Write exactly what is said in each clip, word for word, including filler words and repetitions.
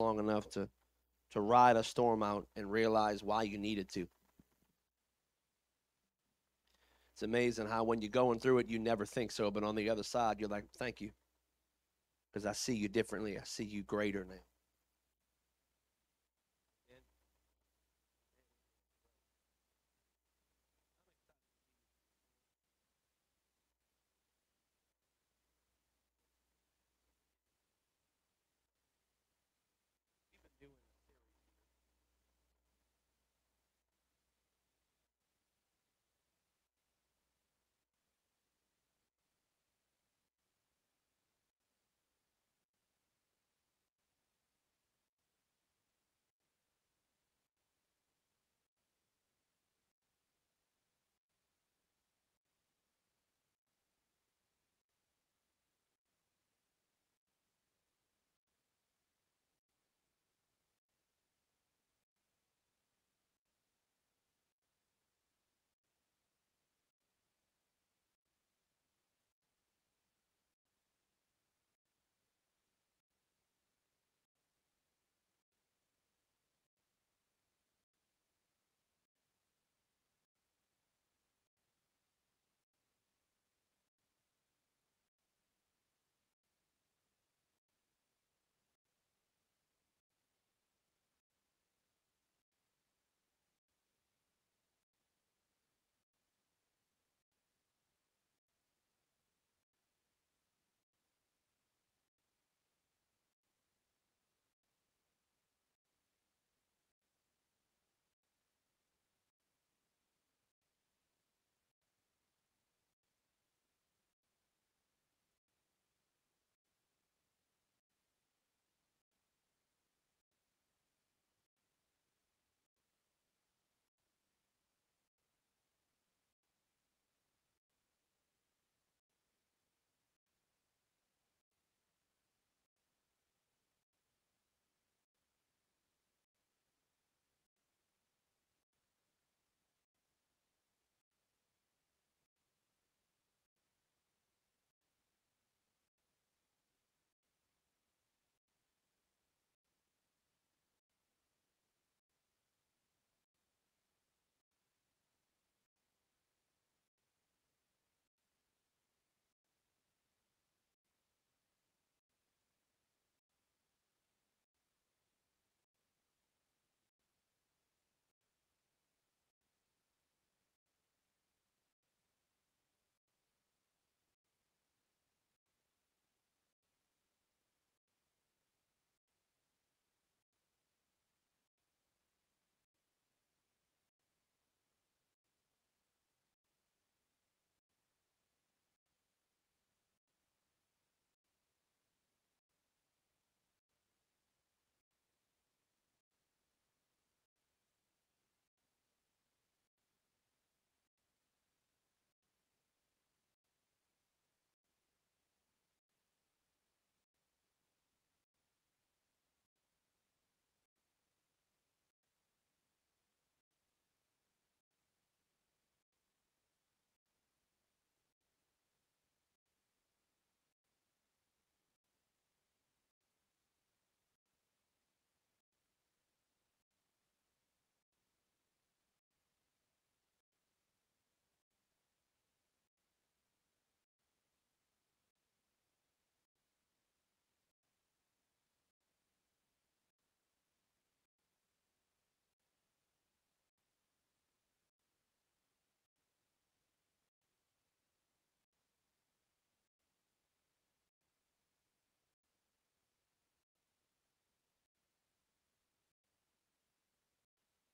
long enough to, to ride a storm out and realize why you needed to. It's amazing how when you're going through it, you never think so. But on the other side, you're like, thank you, because I see you differently. I see you greater now.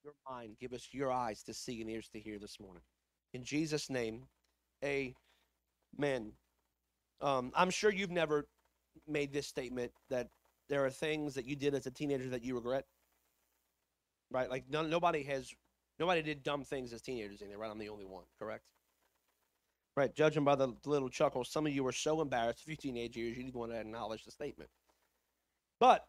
Your mind, give us your eyes to see and ears to hear this morning. In Jesus' name, amen. Um, I'm sure you've never made this statement that there are things that you did as a teenager that you regret, right? Like no, nobody has, nobody did dumb things as teenagers anymore, right? I'm the only one, correct? Right, judging by the little chuckles, some of you were so embarrassed, a few teenage years, you didn't want to acknowledge the statement. But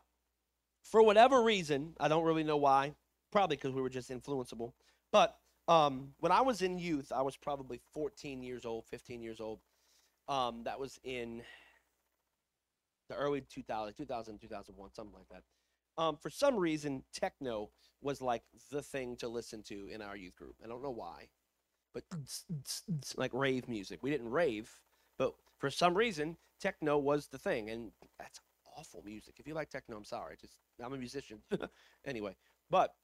for whatever reason, I don't really know why, probably because we were just influenceable. But um, when I was in youth, I was probably fourteen years old, fifteen years old. Um, that was in the early two thousands, two thousand, two thousand one, something like that. um, for some reason, techno was like the thing to listen to in our youth group. I don't know why, but like rave music. We didn't rave, but for some reason, techno was the thing, and that's awful music. If you like techno, I'm sorry. Just I'm a musician anyway. But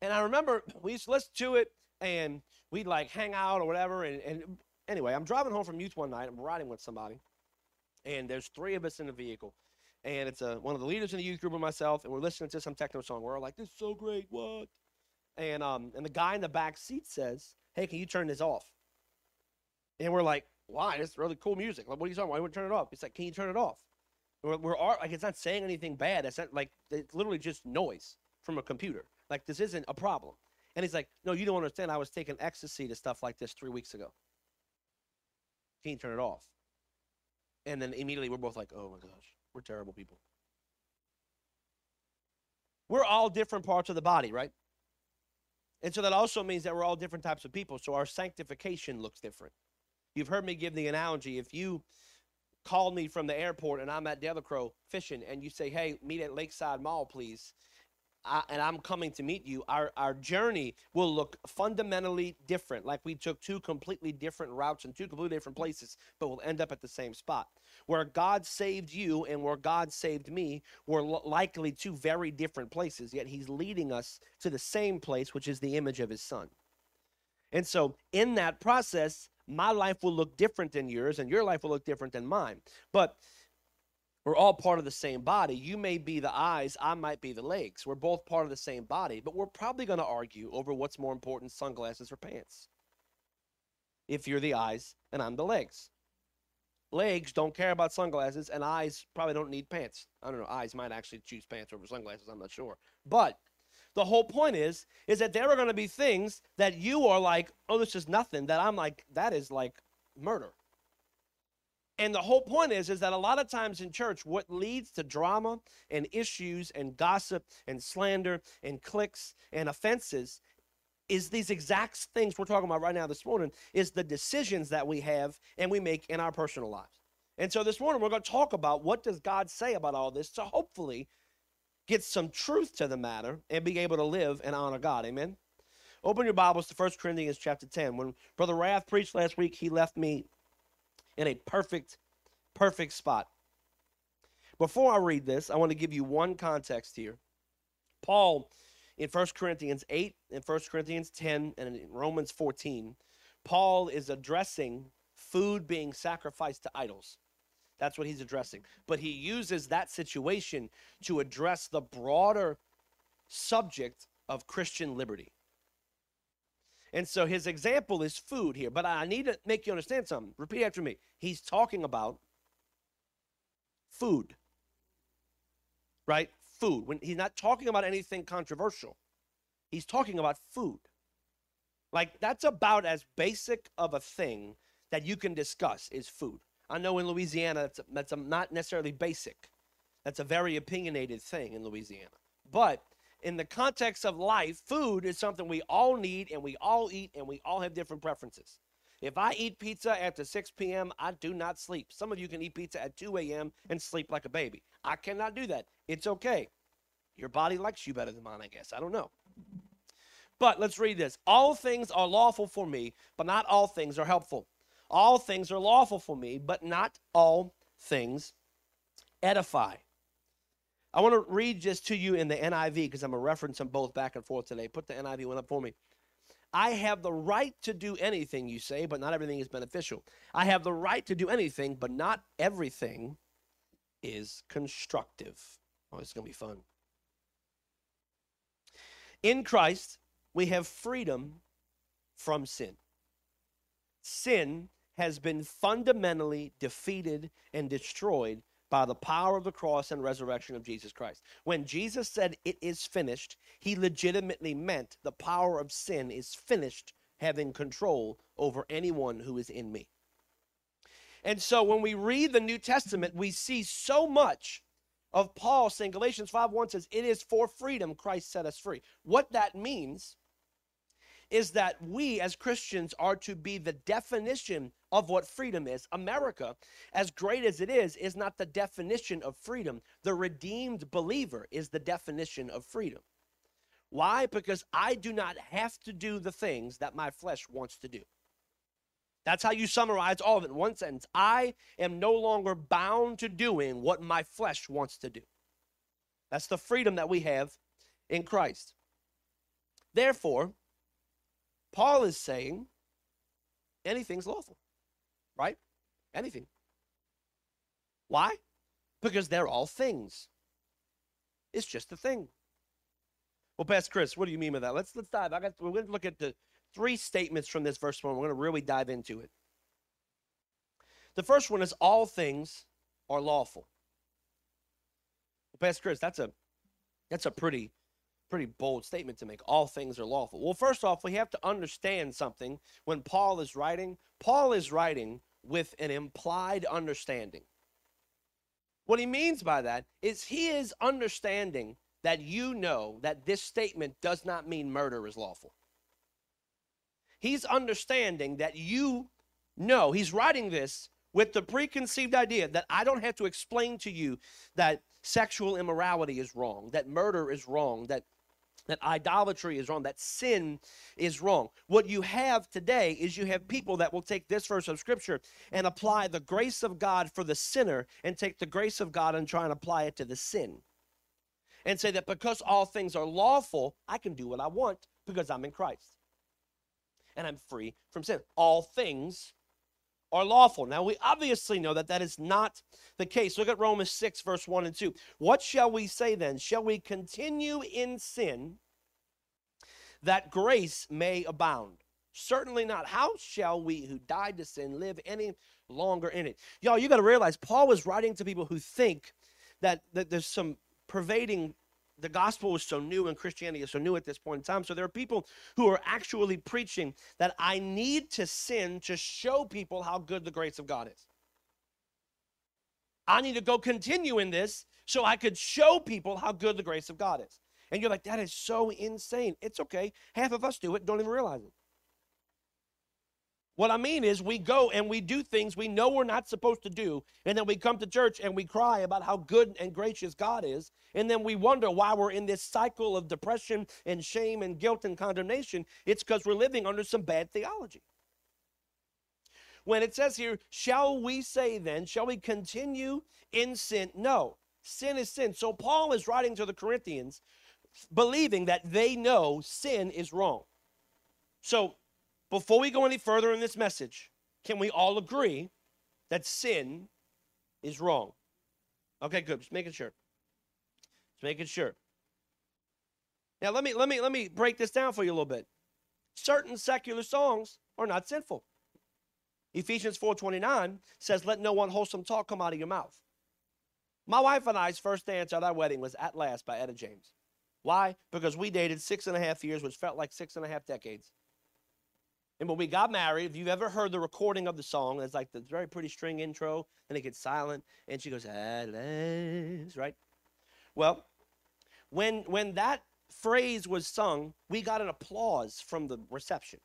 and I remember we used to listen to it, and we'd like hang out or whatever. And, and anyway, I'm driving home from youth one night. I'm riding with somebody, and there's three of us in the vehicle. And it's a, one of the leaders in the youth group and myself, and we're listening to some techno song. We're all like, this is so great, what? And um, and the guy in the back seat says, hey, can you turn this off? And we're like, why? This is really cool music. Like, what are you talking about? Why wouldn't turn it off? It's like, can you turn it off? We're, we're all, like, it's not saying anything bad. It's not, like, it's literally just noise from a computer. Like, this isn't a problem. And he's like, no, you don't understand. I was taking ecstasy to stuff like this three weeks ago. Can you turn it off? And then immediately we're both like, oh, my gosh. We're terrible people. We're all different parts of the body, right? And so that also means that we're all different types of people, so our sanctification looks different. You've heard me give the analogy. If you call me from the airport and I'm at Delacroix fishing and you say, hey, meet at Lakeside Mall, please, I, and I'm coming to meet you, our, our journey will look fundamentally different, like we took two completely different routes and two completely different places, but we'll end up at the same spot. Where God saved you and where God saved me were likely two very different places, yet he's leading us to the same place, which is the image of his son. And so in that process, my life will look different than yours, and your life will look different than mine. But we're all part of the same body. You may be the eyes, I might be the legs. We're both part of the same body, but we're probably going to argue over what's more important, sunglasses or pants, if you're the eyes and I'm the legs. Legs don't care about sunglasses, and eyes probably don't need pants. I don't know. Eyes might actually choose pants over sunglasses. I'm not sure. But the whole point is, is that there are going to be things that you are like, oh, this is nothing, that I'm like, that is like murder. And the whole point is, is that a lot of times in church, what leads to drama and issues and gossip and slander and cliques and offenses is these exact things we're talking about right now this morning, is the decisions that we have and we make in our personal lives. And so this morning, we're going to talk about what does God say about all this to hopefully get some truth to the matter and be able to live and honor God. Amen? Open your Bibles to First Corinthians chapter ten. When Brother Rath preached last week, he left me in a perfect, perfect spot. Before I read this, I want to give you one context here. Paul, in First Corinthians eight, in First Corinthians ten, and in Romans fourteen, Paul is addressing food being sacrificed to idols. That's what he's addressing. But he uses that situation to address the broader subject of Christian liberty. And so his example is food here. But I need to make you understand something. Repeat after me. He's talking about food, right? Food. When he's not talking about anything controversial, he's talking about food. Like, that's about as basic of a thing that you can discuss is food. I know in Louisiana, that's, a, that's a not necessarily basic. That's a very opinionated thing in Louisiana. But in the context of life, food is something we all need and we all eat and we all have different preferences. If I eat pizza after six p m, I do not sleep. Some of you can eat pizza at two a m and sleep like a baby. I cannot do that. It's okay. Your body likes you better than mine, I guess. I don't know. But let's read this. All things are lawful for me, but not all things are helpful. All things are lawful for me, but not all things edify. I want to read this to you in the N I V because I'm going to reference them both back and forth today. Put the N I V one up for me. I have the right to do anything, you say, but not everything is beneficial. I have the right to do anything, but not everything is constructive. Oh, it's going to be fun. In Christ, we have freedom from sin. Sin has been fundamentally defeated and destroyed by the power of the cross and resurrection of Jesus Christ. When Jesus said, it is finished, he legitimately meant the power of sin is finished, having control over anyone who is in me. And so when we read the New Testament, we see so much of Paul saying, Galatians five one says, it is for freedom Christ set us free. What that means is that we as Christians are to be the definition of what freedom is. America, as great as it is, is not the definition of freedom. The redeemed believer is the definition of freedom. Why? Because I do not have to do the things that my flesh wants to do. That's how you summarize all of it in one sentence. I am no longer bound to doing what my flesh wants to do. That's the freedom that we have in Christ. Therefore, Paul is saying anything's lawful, right? Anything. Why? Because they're all things. It's just a thing. Well, Pastor Chris, what do you mean by that? Let's let's dive. I got, we're going to look at the three statements from this verse one. We're going to really dive into it. The first one is all things are lawful. Pastor Chris, that's a that's a pretty pretty bold statement to make. All things are lawful. Well, first off, we have to understand something. When Paul is writing, Paul is writing with an implied understanding. What he means by that is he is understanding that you know that this statement does not mean murder is lawful. He's understanding that you know, he's writing this with the preconceived idea that I don't have to explain to you that sexual immorality is wrong, that murder is wrong, that, that idolatry is wrong, that sin is wrong. What you have today is you have people that will take this verse of Scripture and apply the grace of God for the sinner and take the grace of God and try and apply it to the sin and say that because all things are lawful, I can do what I want because I'm in Christ and I'm free from sin. All things are lawful. Now, we obviously know that that is not the case. Look at Romans six, verse one and two. What shall we say then? Shall we continue in sin that grace may abound? Certainly not. How shall we who died to sin live any longer in it? Y'all, you got to realize Paul was writing to people who think that, that there's some pervading, the gospel is so new and Christianity is so new at this point in time. So there are people who are actually preaching that I need to sin to show people how good the grace of God is. I need to go continue in this so I could show people how good the grace of God is. And you're like, that is so insane. It's okay. Half of us do it, don't even realize it. What I mean is we go and we do things we know we're not supposed to do, and then we come to church and we cry about how good and gracious God is, and then we wonder why we're in this cycle of depression and shame and guilt and condemnation. It's because we're living under some bad theology. When it says here, shall we say then, shall we continue in sin? No, sin is sin. So Paul is writing to the Corinthians believing that they know sin is wrong. So before we go any further in this message, can we all agree that sin is wrong? Okay, good. Just making sure. Just making sure. Now, let me let me let me break this down for you a little bit. Certain secular songs are not sinful. Ephesians four twenty-nine says, "Let no unwholesome talk come out of your mouth." My wife and I's first dance at our wedding was "At Last" by Etta James. Why? Because we dated six and a half years, which felt like six and a half decades. And when we got married, if you've ever heard the recording of the song, it's like the very pretty string intro, and it gets silent, and she goes, "At last," right? Well, when, when that phrase was sung, we got an applause from the reception.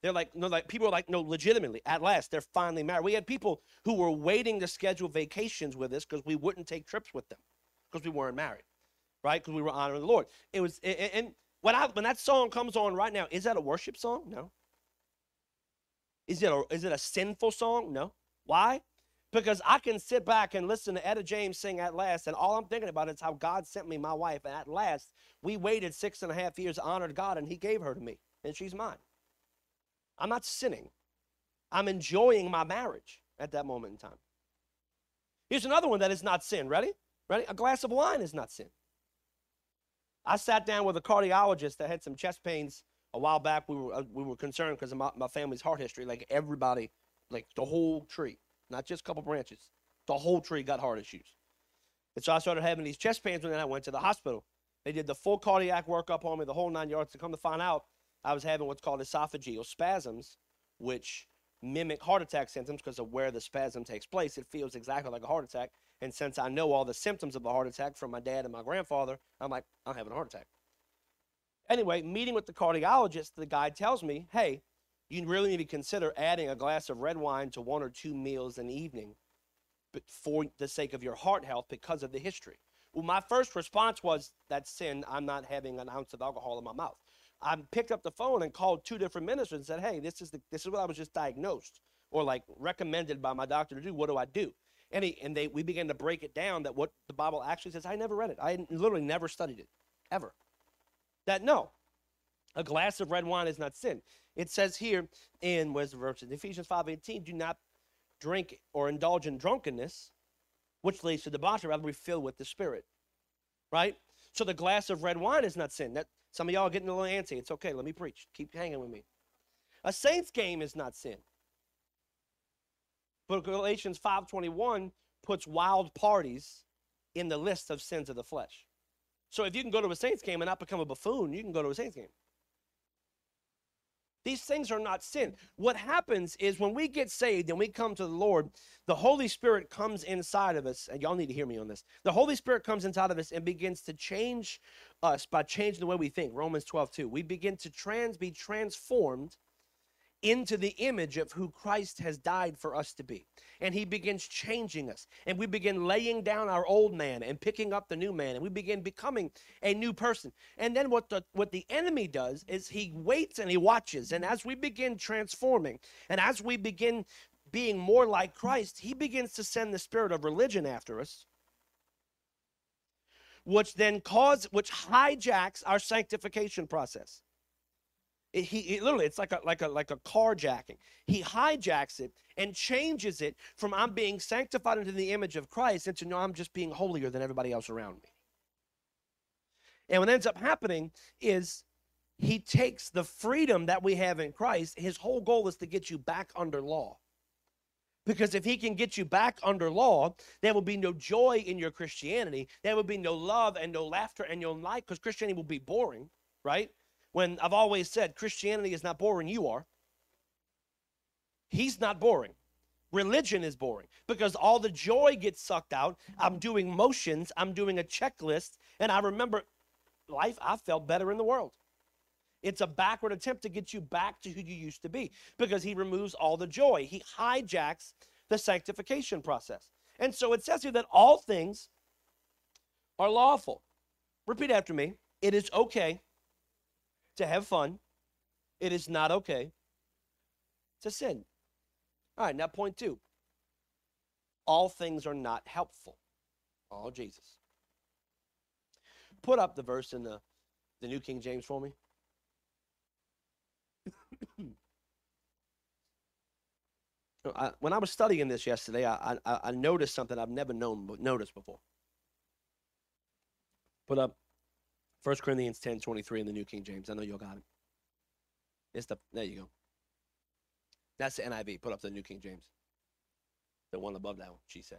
They're like, no, like people are like, no, legitimately, at last, they're finally married. We had people who were waiting to schedule vacations with us because we wouldn't take trips with them because we weren't married, right? Because we were honoring the Lord. It was, and, and when I when that song comes on right now, is that a worship song? No. Is it, a, is it a sinful song? No. Why? Because I can sit back and listen to Etta James sing "At Last," and all I'm thinking about is how God sent me my wife, and at last, we waited six and a half years, honored God, and he gave her to me, and she's mine. I'm not sinning. I'm enjoying my marriage at that moment in time. Here's another one that is not sin. Ready? Ready? A glass of wine is not sin. I sat down with a cardiologist that had some chest pains a while back. We were, we were concerned because of my, my family's heart history. Like everybody, like the whole tree, not just a couple branches, the whole tree got heart issues. And so I started having these chest pains, and then I went to the hospital. They did the full cardiac workup on me, the whole nine yards, to come to find out I was having what's called esophageal spasms, which mimic heart attack symptoms because of where the spasm takes place. It feels exactly like a heart attack. And since I know all the symptoms of a heart attack from my dad and my grandfather, I'm like, I'm having a heart attack. Anyway, meeting with the cardiologist, the guy tells me, hey, you really need to consider adding a glass of red wine to one or two meals in the evening but for the sake of your heart health because of the history. Well, my first response was, that's sin. I'm not having an ounce of alcohol in my mouth. I picked up the phone and called two different ministers and said, hey, this is the, this is what I was just diagnosed or like recommended by my doctor to do. What do I do? And, he, and they, we began to break it down that what the Bible actually says. I never read it. I literally never studied it, ever. That no, a glass of red wine is not sin. It says here in, where's the verse? Ephesians five eighteen, do not drink or indulge in drunkenness, which leads to debauchery, rather be filled with the Spirit, right? So the glass of red wine is not sin. That, some of y'all are getting a little antsy. It's okay, let me preach. Keep hanging with me. A Saints game is not sin. But Galatians five twenty-one puts wild parties in the list of sins of the flesh. So if you can go to a Saints game and not become a buffoon, you can go to a Saints game. These things are not sin. What happens is when we get saved and we come to the Lord, the Holy Spirit comes inside of us, and y'all need to hear me on this. The Holy Spirit comes inside of us and begins to change us by changing the way we think. Romans twelve two. We begin to trans be transformed into the image of who Christ has died for us to be. And he begins changing us. And we begin laying down our old man and picking up the new man. And we begin becoming a new person. And then what the, what the enemy does is he waits and he watches. And as we begin transforming and as we begin being more like Christ, he begins to send the spirit of religion after us, which then causes, which hijacks our sanctification process. It, he it literally, it's like a like a like a carjacking. He hijacks it and changes it from I'm being sanctified into the image of Christ into no, I'm just being holier than everybody else around me. And what ends up happening is he takes the freedom that we have in Christ. His whole goal is to get you back under law. Because if he can get you back under law, there will be no joy in your Christianity. There will be no love and no laughter and no life because Christianity will be boring, right? When I've always said Christianity is not boring, you are. He's not boring. Religion is boring because all the joy gets sucked out. I'm doing motions. I'm doing a checklist. And I remember life, I felt better in the world. It's a backward attempt to get you back to who you used to be because he removes all the joy. He hijacks the sanctification process. And so it says here that all things are lawful. Repeat after me. It is okay to have fun. It is not okay to sin. All right, now point two. All things are not helpful. Oh, Jesus. Put up the verse in the, the New King James for me. I, when I was studying this yesterday, I, I, I noticed something I've never known noticed before. Put up First Corinthians ten twenty-three in the New King James. I know y'all got it. It's the, there you go. That's the N I V. Put up the New King James. The one above that one, she said.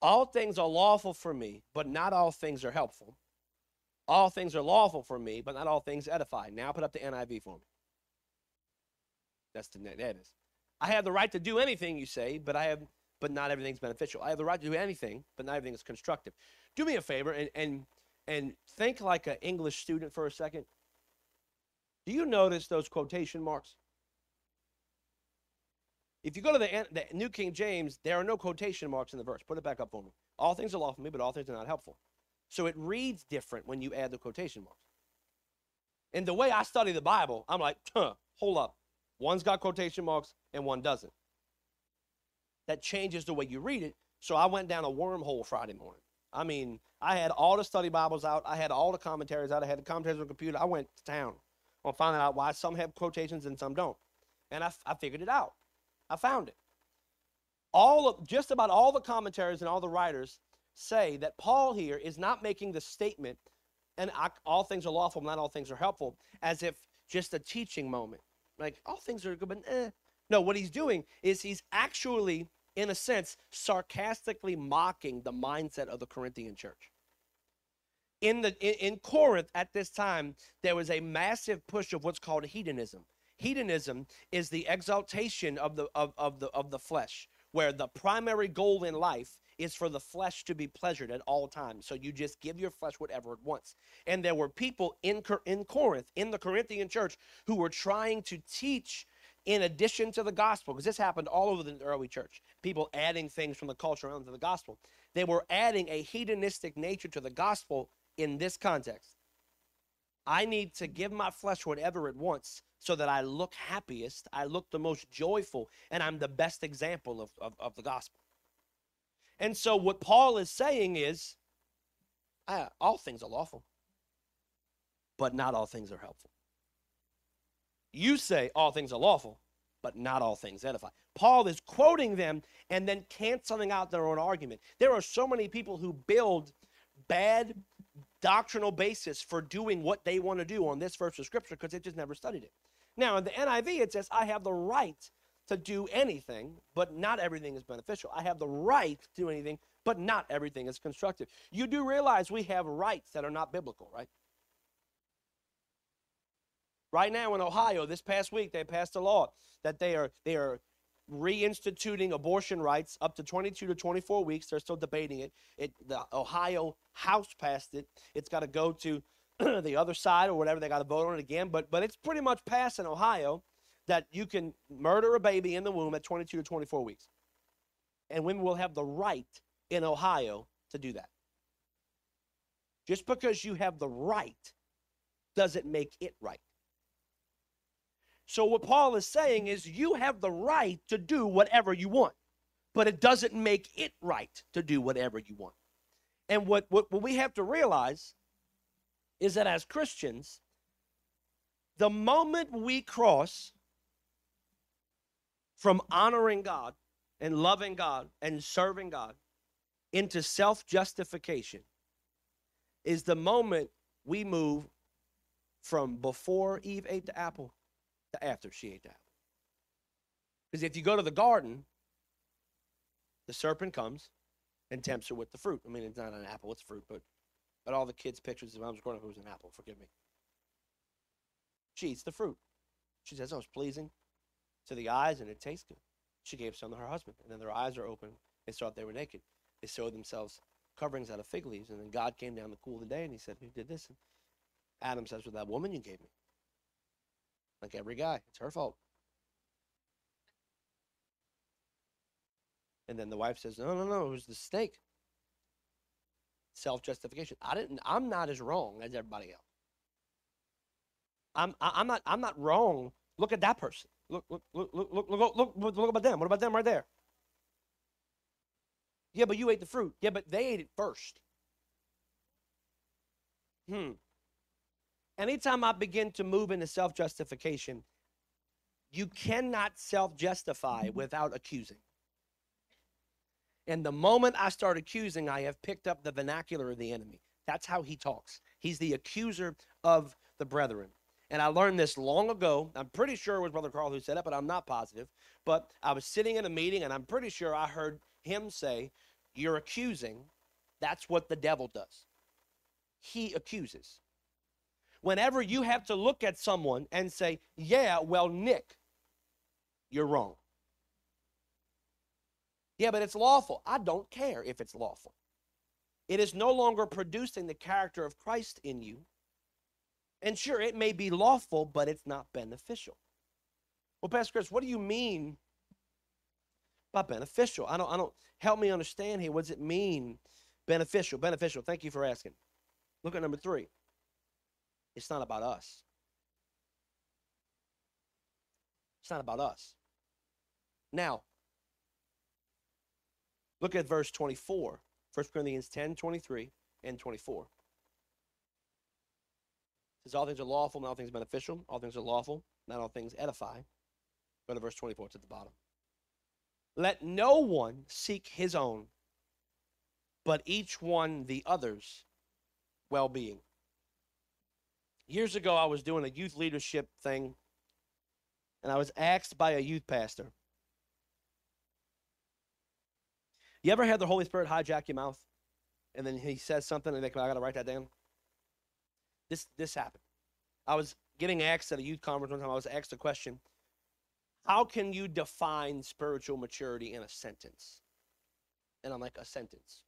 All things are lawful for me, but not all things are helpful. All things are lawful for me, but not all things edify. Now put up the N I V for me. That's the, there it is. I have the right to do anything, you say, but I have, but not everything's beneficial. I have the right to do anything, but not everything is constructive. Do me a favor and, and And think like an English student for a second. Do you notice those quotation marks? If you go to the, the New King James, there are no quotation marks in the verse. Put it back up for me. All things are lawful for me, but all things are not helpful. So it reads different when you add the quotation marks. And the way I study the Bible, I'm like, huh, hold up. One's got quotation marks and one doesn't. That changes the way you read it. So I went down a wormhole Friday morning. I mean, I had all the study Bibles out. I had all the commentaries out. I had the commentaries on the computer. I went to town on finding out why some have quotations and some don't. And I, I figured it out. I found it. All of, just about all the commentaries and all the writers say that Paul here is not making the statement, and I, all things are lawful, not all things are helpful, as if just a teaching moment. Like, all things are good, but eh. No, what he's doing is he's actually, in a sense, sarcastically mocking the mindset of the Corinthian church. In, the, in, in Corinth at this time, there was a massive push of what's called hedonism. Hedonism is the exaltation of the, of, of the, of the flesh, where the primary goal in life is for the flesh to be pleasured at all times. So you just give your flesh whatever it wants. And there were people in, in Corinth, in the Corinthian church, who were trying to teach in addition to the gospel, because this happened all over the early church, people adding things from the culture onto the gospel. They were adding a hedonistic nature to the gospel in this context. I need to give my flesh whatever it wants so that I look happiest, I look the most joyful, and I'm the best example of, of, of the gospel. And so what Paul is saying is, ah, all things are lawful, but not all things are helpful. You say all things are lawful, but not all things edify. Paul is quoting them and then canceling out their own argument. There are so many people who build bad doctrinal basis for doing what they want to do on this verse of scripture because they just never studied it. Now, in the N I V, it says, I have the right to do anything, but not everything is beneficial. I have the right to do anything, but not everything is constructive. You do realize we have rights that are not biblical, right? Right now in Ohio, this past week, they passed a law that they are they are reinstituting abortion rights up to twenty-two to twenty-four weeks. They're still debating it. It the Ohio House passed it. It's got to go to the other side or whatever. They got to vote on it again. But but it's pretty much passed in Ohio that you can murder a baby in the womb at twenty-two to twenty-four weeks, and women will have the right in Ohio to do that. Just because you have the right doesn't make it right. So what Paul is saying is you have the right to do whatever you want, but it doesn't make it right to do whatever you want. And what, what, what we have to realize is that as Christians, the moment we cross from honoring God and loving God and serving God into self-justification is the moment we move from before Eve ate the apple after she ate the apple. Because if you go to the garden, the serpent comes and tempts her with the fruit. I mean, it's not an apple, it's fruit, but but all the kids' pictures of I was growing up, it was an apple, forgive me. She eats the fruit. She says, oh, it's pleasing to the eyes and it tastes good. She gave some to her husband, and then their eyes are open. They saw that they were naked. They sewed themselves coverings out of fig leaves, and then God came down to cool the day, and he said, who did this? And Adam says, well, that woman you gave me. Like every guy, it's her fault. And then the wife says, no, no, no, it was the snake. Self-justification. I didn't, I'm not as wrong as everybody else. I'm, I, I'm not, I'm not wrong. Look at that person. Look, look, look, look, look, look, look, look, look about them. What about them right there? Yeah, but you ate the fruit. Yeah, but they ate it first. Hmm. Anytime I begin to move into self-justification, you cannot self-justify without accusing. And the moment I start accusing, I have picked up the vernacular of the enemy. That's how he talks. He's the accuser of the brethren. And I learned this long ago. I'm pretty sure it was Brother Carl who said it, but I'm not positive. But I was sitting in a meeting, and I'm pretty sure I heard him say, you're accusing. That's what the devil does. He accuses. Whenever you have to look at someone and say, yeah, well, Nick, you're wrong. Yeah, but it's lawful. I don't care if it's lawful. It is no longer producing the character of Christ in you. And sure, it may be lawful, but it's not beneficial. Well, Pastor Chris, what do you mean by beneficial? I don't, I don't, help me understand here. What does it mean? Beneficial, beneficial. Thank you for asking. Look at number three. It's not about us. It's not about us. Now, look at verse twenty-four, First Corinthians ten, twenty-three and twenty-four. It says, all things are lawful, not all things beneficial. All things are lawful, not all things edify. Go to verse twenty-four, it's at the bottom. Let no one seek his own, but each one the other's well-being. Years ago, I was doing a youth leadership thing, and I was asked by a youth pastor, you ever had the Holy Spirit hijack your mouth? And then he says something, and they come, I got to write that down. This, this happened. I was getting asked at a youth conference one time. I was asked a question, how can you define spiritual maturity in a sentence? and on like a sentence.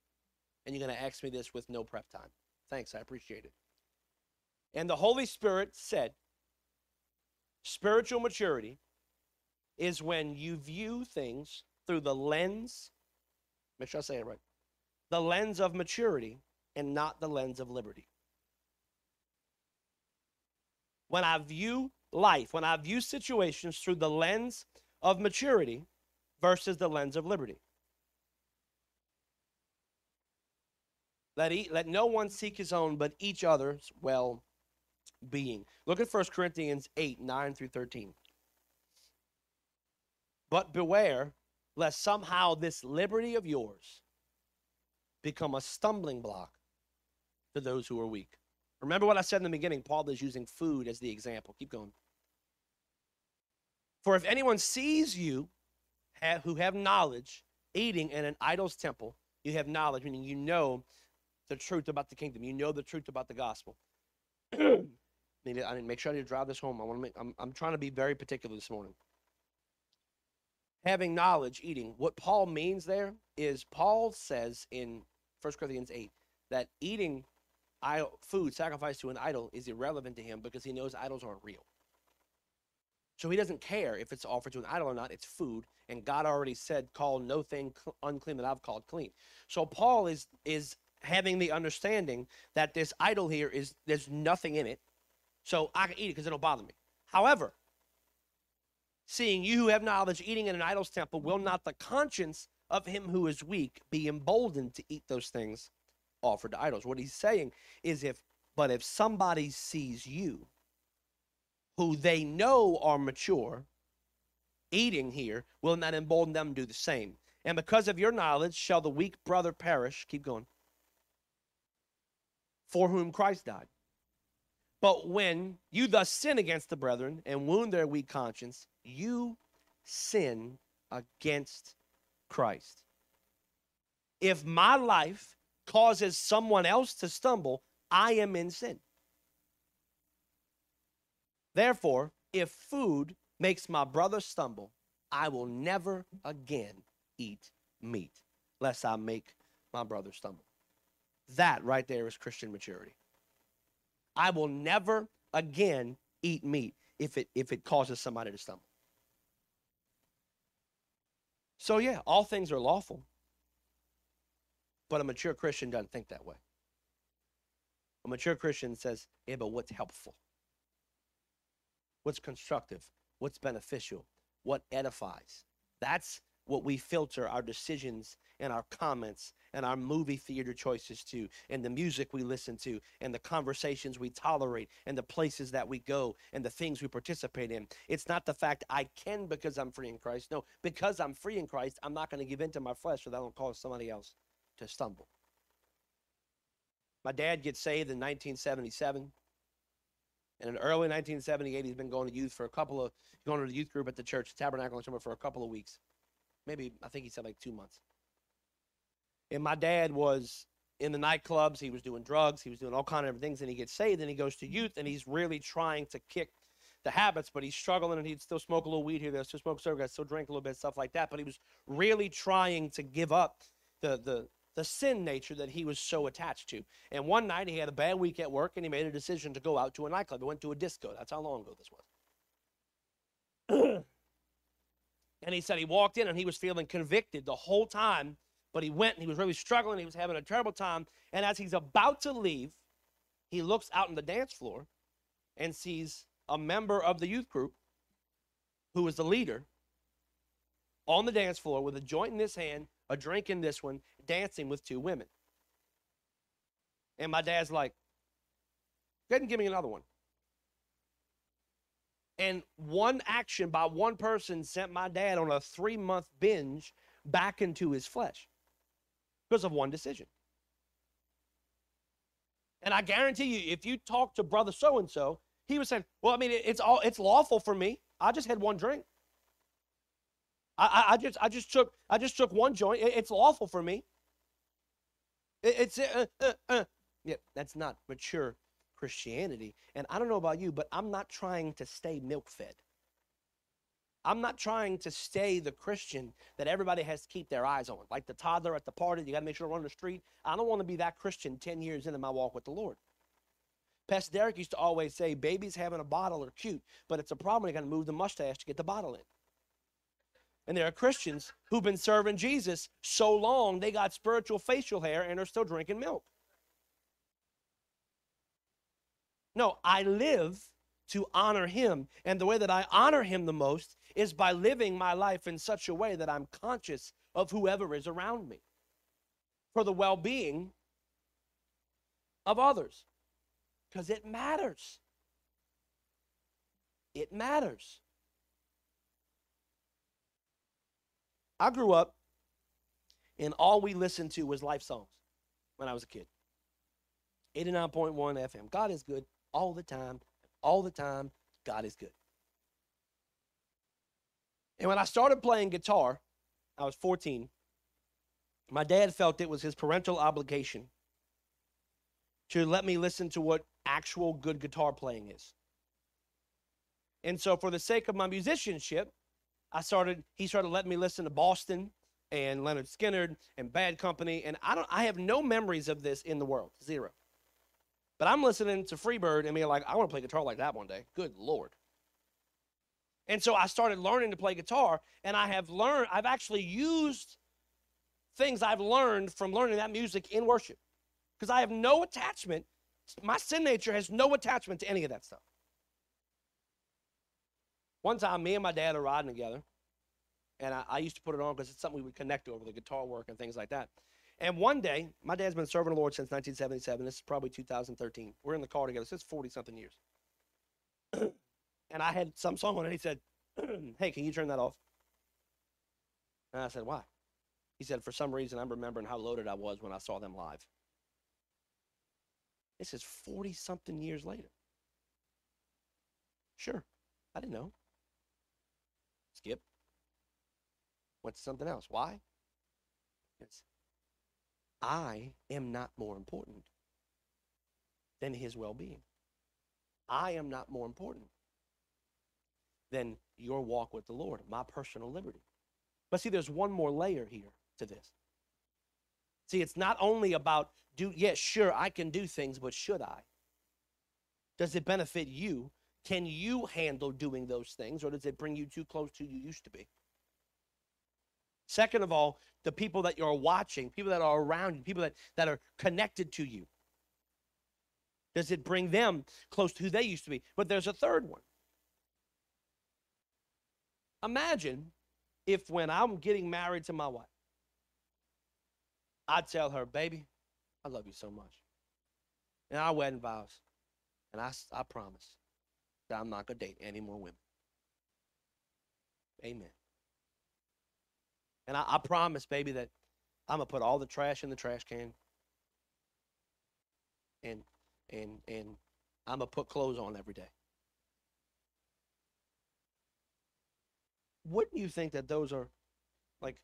And you're going to ask me this with no prep time. Thanks, I appreciate it. And the Holy Spirit said, spiritual maturity is when you view things through the lens, make sure I say it right, the lens of maturity and not the lens of liberty. When I view life, when I view situations through the lens of maturity versus the lens of liberty. Let, e- let no one seek his own, but each other's well-being. Look at First Corinthians eight, nine through thirteen. But beware, lest somehow this liberty of yours become a stumbling block to those who are weak. Remember what I said in the beginning, Paul is using food as the example. Keep going. For if anyone sees you who have knowledge eating in an idol's temple, you have knowledge, meaning you know the truth about the kingdom. You know the truth about the gospel. I need to make sure I drive this home. I want to make, I'm, I'm trying to be very particular this morning. Having knowledge, eating. What Paul means there is Paul says in First Corinthians eight that eating idol, food sacrificed to an idol is irrelevant to him because he knows idols aren't real. So he doesn't care if it's offered to an idol or not. It's food, and God already said, call no thing unclean that I've called clean. So Paul is is having the understanding that this idol here is, there's nothing in it, so I can eat it because it'll bother me. However, seeing you who have knowledge eating in an idol's temple, will not the conscience of him who is weak be emboldened to eat those things offered to idols? What he's saying is if, but if somebody sees you, who they know are mature, eating here, will not embolden them to do the same. And because of your knowledge shall the weak brother perish, keep going, for whom Christ died. But when you thus sin against the brethren and wound their weak conscience, you sin against Christ. If my life causes someone else to stumble, I am in sin. Therefore, if food makes my brother stumble, I will never again eat meat, lest I make my brother stumble. That right there is Christian maturity. I will never again eat meat if it if it causes somebody to stumble. So yeah, all things are lawful, but a mature Christian doesn't think that way. A mature Christian says, yeah, but what's helpful? What's constructive, what's beneficial, what edifies. That's what we filter our decisions and our comments and our movie theater choices to, and the music we listen to, and the conversations we tolerate, and the places that we go, and the things we participate in. It's not the fact I can because I'm free in Christ. No, because I'm free in Christ, I'm not going to give in to my flesh so that I don't cause somebody else to stumble. My dad gets saved in nineteen seventy-seven. And in early nineteen seventy-eight, he's been going to youth for a couple of, going to the youth group at the church, Tabernacle in Summer, for a couple of weeks. Maybe, I think he said like two months. And my dad was in the nightclubs. He was doing drugs. He was doing all kinds of different things. And he gets saved, and he goes to youth, and he's really trying to kick the habits, but he's struggling, and he'd still smoke a little weed here, there, still smoke cigarettes, still drink a little bit, stuff like that. But he was really trying to give up the the the sin nature that he was so attached to. And one night he had a bad week at work, and he made a decision to go out to a nightclub. He went to a disco. That's how long ago this was. And he said he walked in, and he was feeling convicted the whole time, but he went, and he was really struggling. He was having a terrible time. And as he's about to leave, he looks out on the dance floor and sees a member of the youth group, who was the leader, on the dance floor with a joint in his hand, a drink in this one, dancing with two women. And my dad's like, go ahead and give me another one. And one action by one person sent my dad on a three-month binge back into his flesh because of one decision. And I guarantee you, if you talk to brother so-and-so, he would say, well, I mean, it's all it's lawful for me. I just had one drink. I, I just, I just took, I just took one joint. It, it's lawful for me. It, it's, uh, uh, uh. Yeah, that's not mature Christianity. And I don't know about you, but I'm not trying to stay milk fed. I'm not trying to stay the Christian that everybody has to keep their eyes on. Like the toddler at the party, you got to make sure to run the street. I don't want to be that Christian ten years into my walk with the Lord. Pastor Derek used to always say, babies having a bottle are cute, but it's a problem when you're going to move the mustache to get the bottle in. And there are Christians who've been serving Jesus so long they got spiritual facial hair and are still drinking milk. No, I live to honor him. And the way that I honor him the most is by living my life in such a way that I'm conscious of whoever is around me for the well-being of others. Because it matters. It matters. I grew up and all we listened to was life songs when I was a kid. eighty-nine point one F M. God is good all the time. All the time, God is good. And when I started playing guitar, I was fourteen. My dad felt it was his parental obligation to let me listen to what actual good guitar playing is. And so for the sake of my musicianship, I started, he started letting me listen to Boston and Leonard Skinner and Bad Company. And I don't, I have no memories of this in the world, zero. But I'm listening to Freebird and being like, I want to play guitar like that one day. Good Lord. And so I started learning to play guitar, and I have learned, I've actually used things I've learned from learning that music in worship. Because I have no attachment, my sin nature has no attachment to any of that stuff. One time, me and my dad are riding together, and I, I used to put it on because it's something we would connect over, the guitar work and things like that. And one day, my dad's been serving the Lord since nineteen seventy-seven. This is probably two thousand thirteen. We're in the car together. So it's forty-something years. And I had some song on it. He said, hey, can you turn that off? And I said, why? He said, for some reason, I'm remembering how loaded I was when I saw them live. This is forty-something years later. Sure. I didn't know. Skip. Went to something else. Why? Yes. I am not more important than his well-being. I am not more important than your walk with the Lord, my personal liberty. But see, there's one more layer here to this. See, it's not only about, do, yes, sure, I can do things, but should I? Does it benefit you? Can you handle doing those things, or does it bring you too close to who you used to be? Second of all, the people that you're watching, people that are around you, people that, that are connected to you. Does it bring them close to who they used to be? But there's a third one. Imagine if when I'm getting married to my wife, I tell her, baby, I love you so much. And our wedding vows, and I, I promise that I'm not going to date any more women. Amen. And I, I promise, baby, that I'm going to put all the trash in the trash can. And, and, and I'm going to put clothes on every day. Wouldn't you think that those are, like,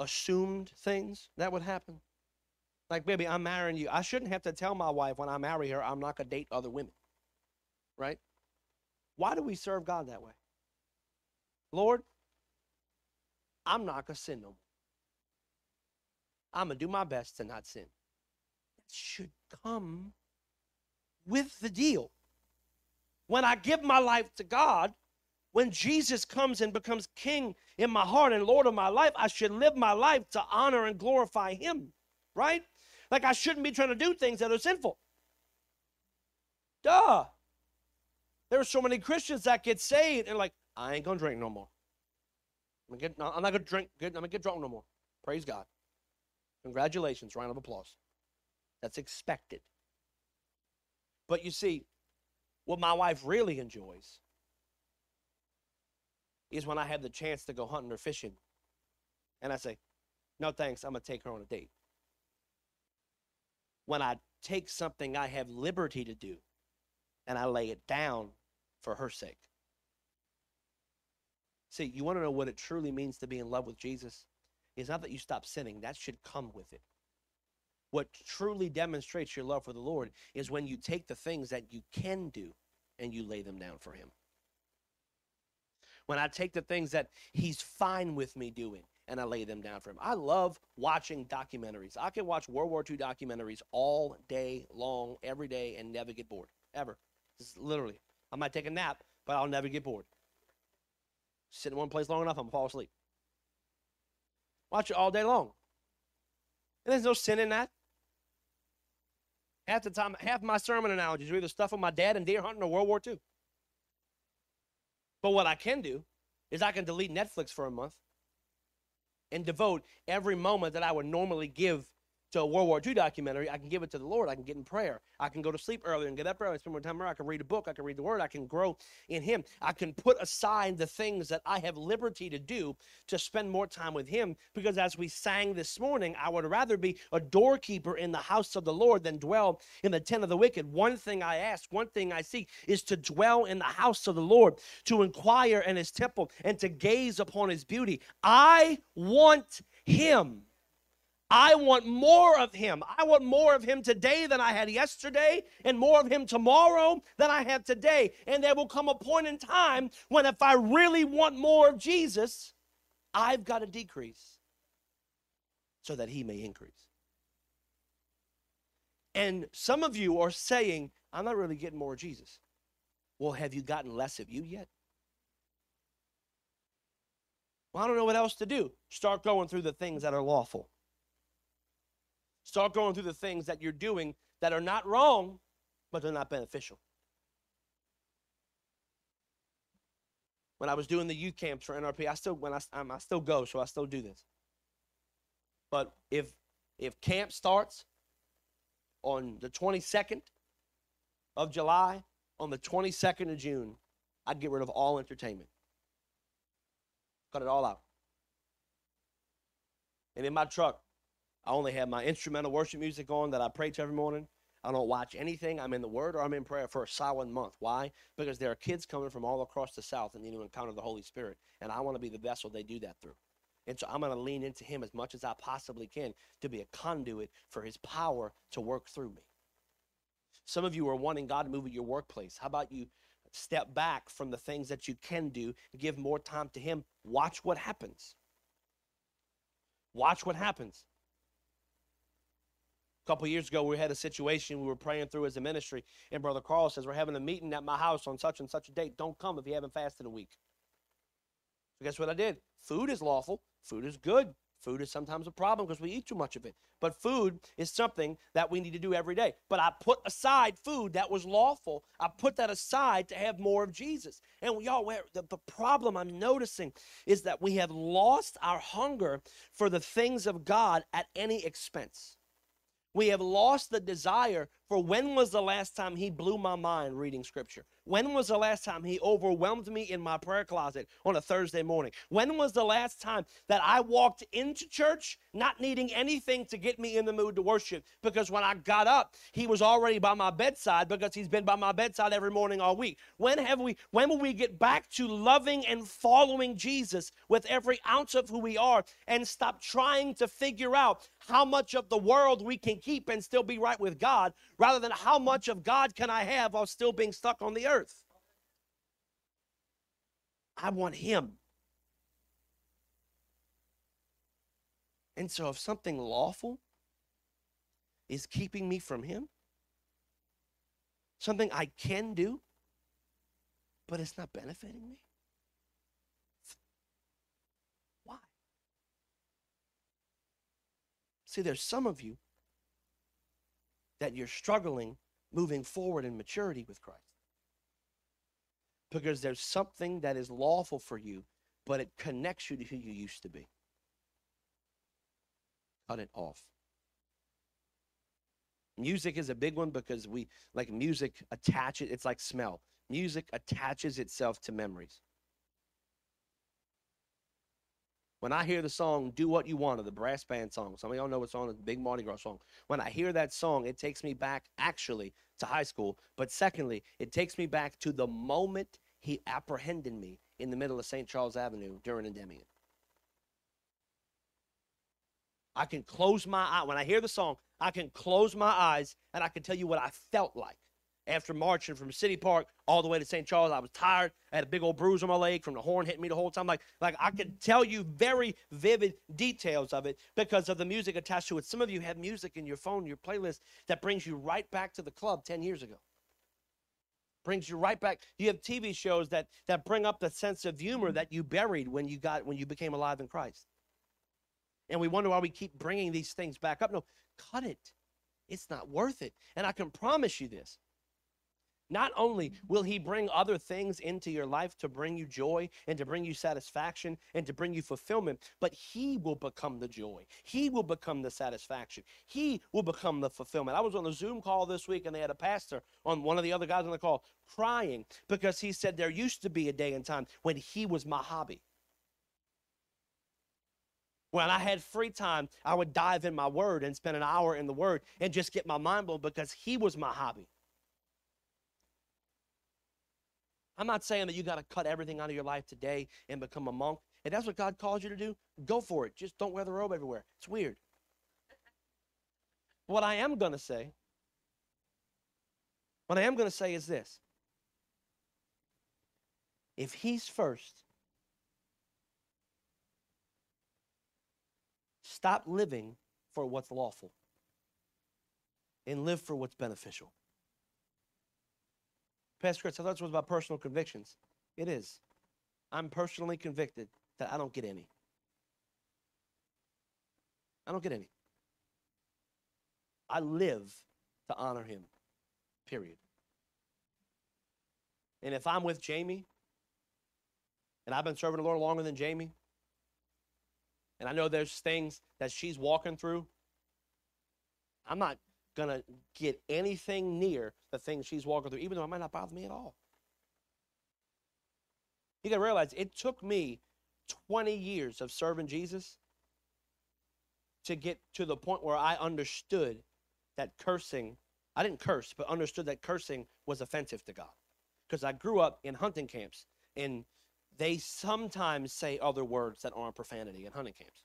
assumed things that would happen? Like, baby, I'm marrying you. I shouldn't have to tell my wife when I marry her I'm not going to date other women. Right? Why do we serve God that way? Lord, I'm not going to sin no more. I'm going to do my best to not sin. That should come with the deal. When I give my life to God, when Jesus comes and becomes king in my heart and Lord of my life, I should live my life to honor and glorify him, right? Like I shouldn't be trying to do things that are sinful. Duh. There are so many Christians that get saved and like, I ain't going to drink no more. I'm, get, I'm not going to drink. I'm going to get drunk no more. Praise God. Congratulations. Round of applause. That's expected. But you see, what my wife really enjoys is when I have the chance to go hunting or fishing. And I say, no thanks, I'm going to take her on a date. When I take something I have liberty to do and I lay it down for her sake. See, you want to know what it truly means to be in love with Jesus? It's not that you stop sinning. That should come with it. What truly demonstrates your love for the Lord is when you take the things that you can do and you lay them down for him. when I take the things that he's fine with me doing and I lay them down for him. I love watching documentaries. I can watch World War Two documentaries all day long, every day, and never get bored, ever. Just literally. I might take a nap, but I'll never get bored. Sit in one place long enough, I'm going to fall asleep. Watch it all day long. And there's no sin in that. Half the time, half my sermon analogies are either stuff with my dad and deer hunting or World War Two. But what I can do is I can delete Netflix for a month and devote every moment that I would normally give to a World War Two documentary. I can give it to the Lord. I can get in prayer. I can go to sleep earlier and get up early and spend more time around. I can read a book. I can read the Word. I can grow in Him. I can put aside the things that I have liberty to do to spend more time with Him, because as we sang this morning, I would rather be a doorkeeper in the house of the Lord than dwell in the tent of the wicked. One thing I ask, one thing I seek, is to dwell in the house of the Lord, to inquire in His temple, and to gaze upon His beauty. I want Him. I want more of Him. I want more of Him today than I had yesterday, and more of Him tomorrow than I have today. And there will come a point in time when, if I really want more of Jesus, I've got to decrease so that He may increase. And some of you are saying, I'm not really getting more of Jesus. Well, have you gotten less of you yet? Well, I don't know what else to do. Start going through the things that are lawful. Start going through the things that you're doing that are not wrong, but they're not beneficial. When I was doing the youth camps for N R P, I still when I I'm, I still go, so I still do this. But if if camp starts on the twenty-second of July, on the twenty-second of June, I'd get rid of all entertainment. Cut it all out. And in my truck, I only have my instrumental worship music on that I pray to every morning. I don't watch anything. I'm in the Word or I'm in prayer for a solid month. Why? Because there are kids coming from all across the South and need to encounter the Holy Spirit, and I want to be the vessel they do that through. And so I'm going to lean into Him as much as I possibly can to be a conduit for His power to work through me. Some of you are wanting God to move at your workplace. How about you step back from the things that you can do, give more time to Him? Watch what happens. Watch what happens. A couple years ago, we had a situation we were praying through as a ministry, and Brother Carl says, we're having a meeting at my house on such and such a date. Don't come if you haven't fasted a week. So guess what I did? Food is lawful. Food is good. Food is sometimes a problem because we eat too much of it. But food is something that we need to do every day. But I put aside food that was lawful. I put that aside to have more of Jesus. And y'all, the, the problem I'm noticing is that we have lost our hunger for the things of God at any expense. We have lost the desire for when was the last time He blew my mind reading Scripture? When was the last time He overwhelmed me in my prayer closet on a Thursday morning? When was the last time that I walked into church not needing anything to get me in the mood to worship? Because when I got up, He was already by my bedside, because He's been by my bedside every morning all week. When have we? When will we get back to loving and following Jesus with every ounce of who we are, and stop trying to figure out how much of the world we can keep and still be right with God, rather than how much of God can I have while still being stuck on the earth? I want Him. And so if something lawful is keeping me from Him, something I can do, but it's not benefiting me, why? See, there's some of you that you're struggling moving forward in maturity with Christ, because there's something that is lawful for you, but it connects you to who you used to be. Cut it off. Music is a big one, because we, like music attaches, it's like smell. Music attaches itself to memories. When I hear the song, Do What You Want, or the brass band song, some of y'all know what song, it's a big Mardi Gras song. When I hear that song, it takes me back, actually, to high school. But secondly, it takes me back to the moment He apprehended me in the middle of Saint Charles Avenue during Endymion. I can close my eye. When I hear the song, I can close my eyes, and I can tell you what I felt like. after marching from City Park all the way to Saint Charles. I was tired. I had a big old bruise on my leg from the horn hitting me the whole time. Like, like I could tell you very vivid details of it because of the music attached to it. Some of you have music in your phone, your playlist, that brings you right back to the club ten years ago. Brings you right back. You have T V shows that that bring up the sense of humor that you buried when you got when you became alive in Christ. And we wonder why we keep bringing these things back up. No, cut it. It's not worth it. And I can promise you this. Not only will he bring other things into your life to bring you joy and to bring you satisfaction and to bring you fulfillment, but he will become the joy. He will become the satisfaction. He will become the fulfillment. I was on a Zoom call this week, and they had a pastor on one of the other guys on the call crying because he said there used to be a day and time when he was my hobby. When I had free time, I would dive in my word and spend an hour in the word and just get my mind blown because he was my hobby. I'm not saying that you got to cut everything out of your life today and become a monk. If that's what God calls you to do, go for it. Just don't wear the robe everywhere. It's weird. What I am going to say, what I am going to say is this. If he's first, stop living for what's lawful and live for what's beneficial. Pastor Chris, I thought this was about personal convictions. It is. I'm personally convicted that I don't get any. I don't get any. I live to honor him, period. And if I'm with Jamie, and I've been serving the Lord longer than Jamie, and I know there's things that she's walking through, I'm not going to get anything near the things she's walking through, even though it might not bother me at all. You got to realize it took me twenty years of serving Jesus to get to the point where I understood that cursing, I didn't curse, but understood that cursing was offensive to God. Because I grew up in hunting camps, and they sometimes say other words that aren't profanity in hunting camps.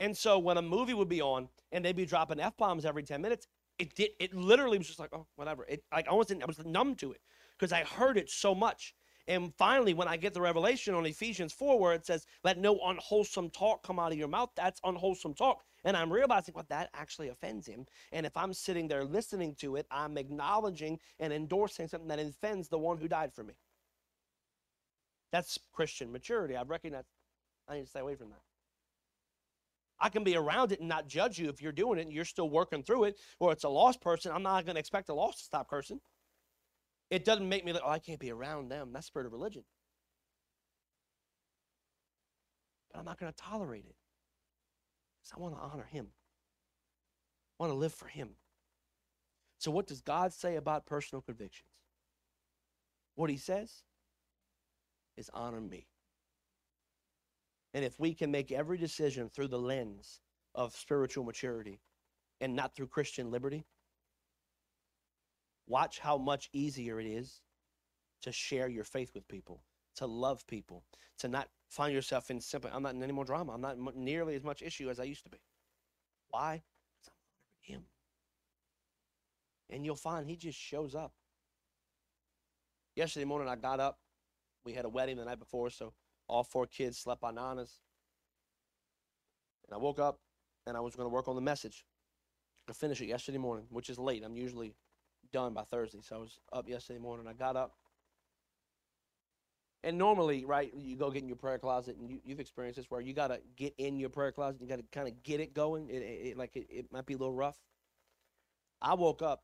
And so when a movie would be on and they'd be dropping F-bombs every ten minutes, it did. It literally was just like, oh, whatever. It, like, I, wasn't, I was numb to it because I heard it so much. And finally, when I get the revelation on Ephesians four where it says, let no unwholesome talk come out of your mouth, that's unwholesome talk. And I'm realizing, well, that actually offends him. And if I'm sitting there listening to it, I'm acknowledging and endorsing something that offends the one who died for me. That's Christian maturity. I recognize I need to stay away from that. I can be around it and not judge you if you're doing it and you're still working through it, or it's a lost person. I'm not going to expect a lost to stop cursing. It doesn't make me like, oh, I can't be around them. That's spirit of religion. But I'm not going to tolerate it because I want to honor him. I want to live for him. So what does God say about personal convictions? What he says is honor me. And if we can make every decision through the lens of spiritual maturity and not through Christian liberty, watch how much easier it is to share your faith with people, to love people, to not find yourself in simple, I'm not in any more drama. I'm not m- nearly as much issue as I used to be. Why? Because I'm him. And you'll find he just shows up. Yesterday morning I got up. We had a wedding the night before, so all four kids slept on bananas. And I woke up, and I was going to work on the message. I finished it yesterday morning, which is late. I'm usually done by Thursday, so I was up yesterday morning. I got up. And normally, right, you go get in your prayer closet, and you, you've experienced this where you got to get in your prayer closet. You got to kind of get it going. It, it, it like it, it might be a little rough. I woke up,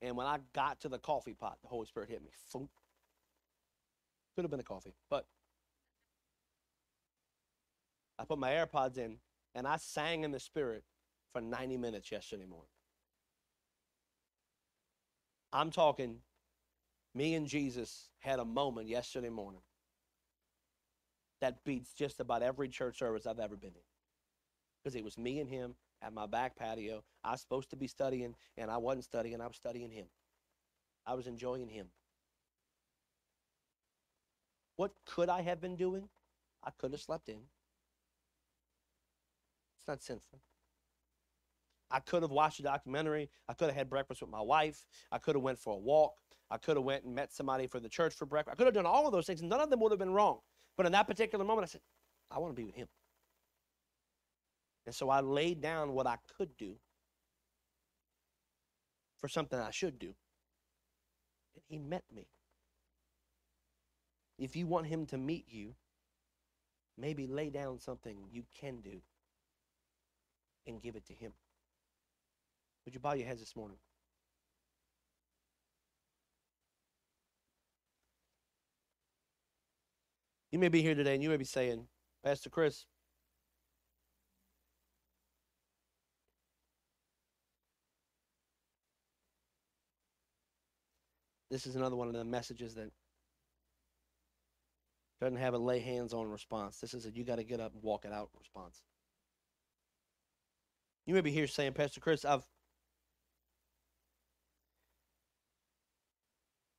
and when I got to the coffee pot, the Holy Spirit hit me. Could have been a coffee, but I put my AirPods in, and I sang in the Spirit for ninety minutes yesterday morning. I'm talking, me and Jesus had a moment yesterday morning that beats just about every church service I've ever been in. Because it was me and him at my back patio. I was supposed to be studying, and I wasn't studying. I was studying him. I was enjoying him. What could I have been doing? I could have slept in. It's not sinful. I could have watched a documentary. I could have had breakfast with my wife. I could have went for a walk. I could have went and met somebody for the church for breakfast. I could have done all of those things, and none of them would have been wrong. But in that particular moment, I said, I want to be with him. And so I laid down what I could do for something I should do. And he met me. If you want him to meet you, maybe lay down something you can do and give it to him. Would you bow your heads this morning? You may be here today and you may be saying, Pastor Chris, this is another one of the messages that doesn't have a lay hands on response. This is a you got to get up and walk it out response. You may be here saying, Pastor Chris, I've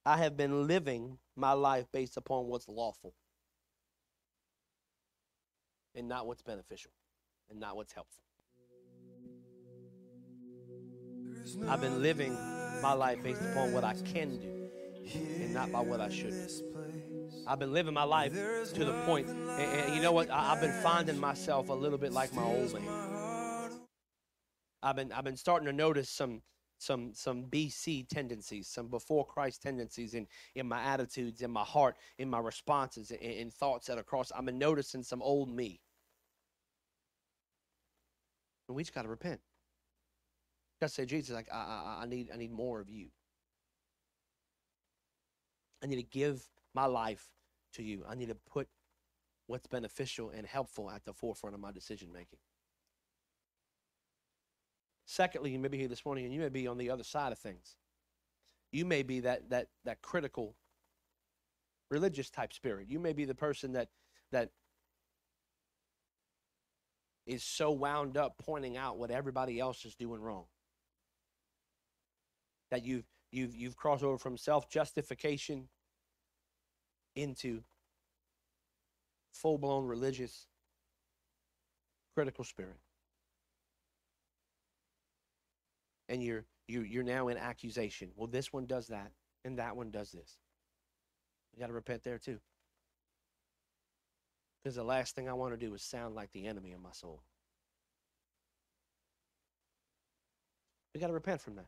I have been living my life based upon what's lawful and not what's beneficial and not what's helpful. I've been living my life based upon what I can do and not by what I should do. I've been living my life to the point, and, and you know what? I, I've been finding myself a little bit like my old man. I've been I've been starting to notice some some some B C tendencies, some before Christ tendencies in, in my attitudes, in my heart, in my responses, in, in thoughts at a cross. I've been noticing some old me. And we just got to repent. Got to say, Jesus, like I, I I need I need more of you. I need to give my life to you. I need to put what's beneficial and helpful at the forefront of my decision making. Secondly, you may be here this morning and you may be on the other side of things. You may be that that that critical religious type spirit. You may be the person that that is so wound up pointing out what everybody else is doing wrong that you've you've you've crossed over from self-justification into full-blown religious critical spirit, and you're you you're now in accusation. Well, this one does that and that one does this. You got to repent there too, because the last thing I want to do is sound like the enemy in my soul. We got to repent from that.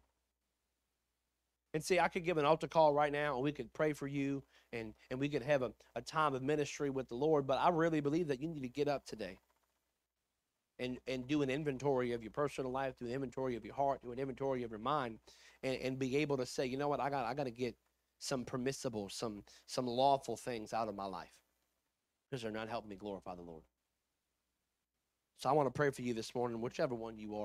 And see, I could give an altar call right now, and we could pray for you, and, and we could have a, a time of ministry with the Lord, but I really believe that you need to get up today and, and do an inventory of your personal life, do an inventory of your heart, do an inventory of your mind, and, and be able to say, you know what, I got I got to get some permissible, some some lawful things out of my life because they're not helping me glorify the Lord. So I want to pray for you this morning, whichever one you are.